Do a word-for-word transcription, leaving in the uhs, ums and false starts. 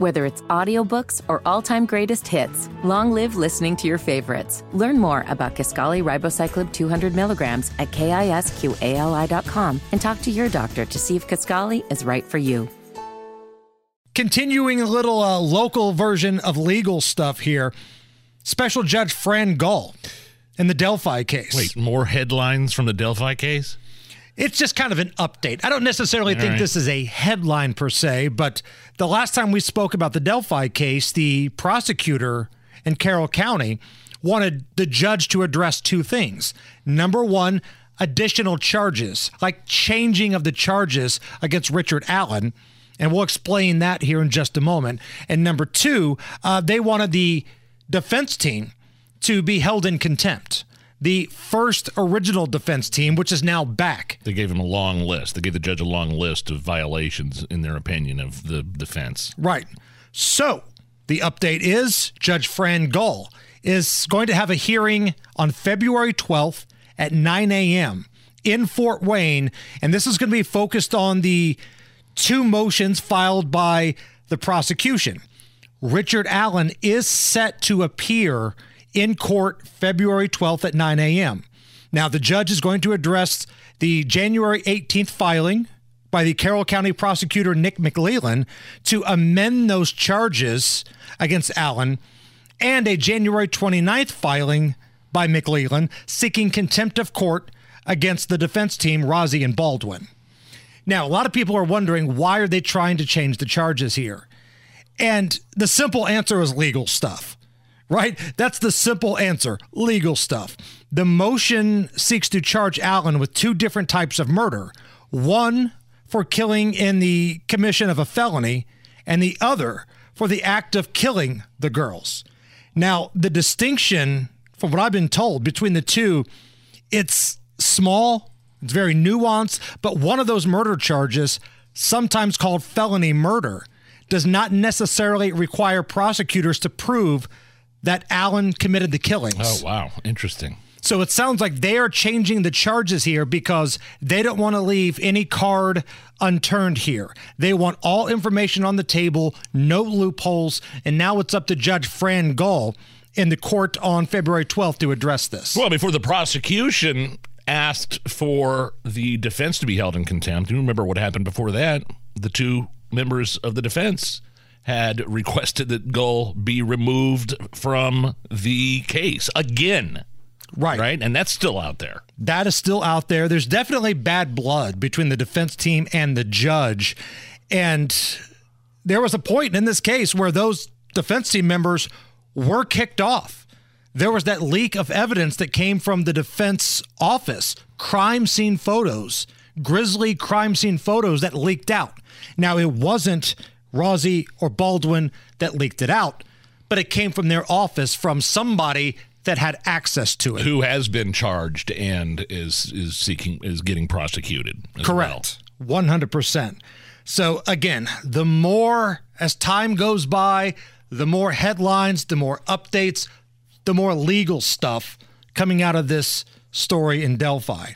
Whether it's audiobooks or all-time greatest hits, long live listening to your favorites. Learn more about Kisqali ribociclib two hundred milligrams at kisqali dot com and talk to your doctor to see if Kisqali is right for you. Continuing a little uh, local version of legal stuff here. Special Judge Fran Gull in the Delphi case. Wait, more headlines from the Delphi case? It's just kind of an update. I don't necessarily All think right. this is a headline per se, but the last time we spoke about the Delphi case, the prosecutor in Carroll County wanted the judge to address two things. Number one, additional charges, like changing of the charges against Richard Allen. And we'll explain that here in just a moment. And number two, uh, they wanted the defense team to be held in contempt. The first original defense team, which is now back. They gave him a long list. They gave the judge a long list of violations, in their opinion, of the defense. Right. So the update is Judge Fran Gull is going to have a hearing on February twelfth at nine a.m. in Fort Wayne. And this is going to be focused on the two motions filed by the prosecution. Richard Allen is set to appear in court February twelfth at nine a.m. Now, the judge is going to address the January eighteenth filing by the Carroll County prosecutor Nick McLeland to amend those charges against Allen, and a January twenty-ninth filing by McLeland seeking contempt of court against the defense team, Rossi and Baldwin. Now, a lot of people are wondering, why are they trying to change the charges here? And the simple answer is legal stuff, right? That's the simple answer, legal stuff. The motion seeks to charge Allen with two different types of murder, one for killing in the commission of a felony, and the other for the act of killing the girls. Now, the distinction, from what I've been told, between the two, it's small, it's very nuanced, but one of those murder charges, sometimes called felony murder, does not necessarily require prosecutors to prove that Allen committed the killings. Oh, wow. Interesting. So it sounds like they are changing the charges here because they don't want to leave any card unturned here. They want all information on the table, no loopholes, and now it's up to Judge Fran Gull in the court on February twelfth to address this. Well, before the prosecution asked for the defense to be held in contempt, you remember what happened before that? The two members of the defense had requested that Gull be removed from the case again. Right. Right? And that's still out there. That is still out there. There's definitely bad blood between the defense team and the judge. And there was a point in this case where those defense team members were kicked off. There was that leak of evidence that came from the defense office, crime scene photos, grisly crime scene photos that leaked out. Now, it wasn't Rossi or Baldwin that leaked it out, but it came from their office, from somebody that had access to it, who has been charged and is is seeking is getting prosecuted. Correct, one hundred percent. So again, the more as time goes by, the more headlines, the more updates, the more legal stuff coming out of this story in Delphi.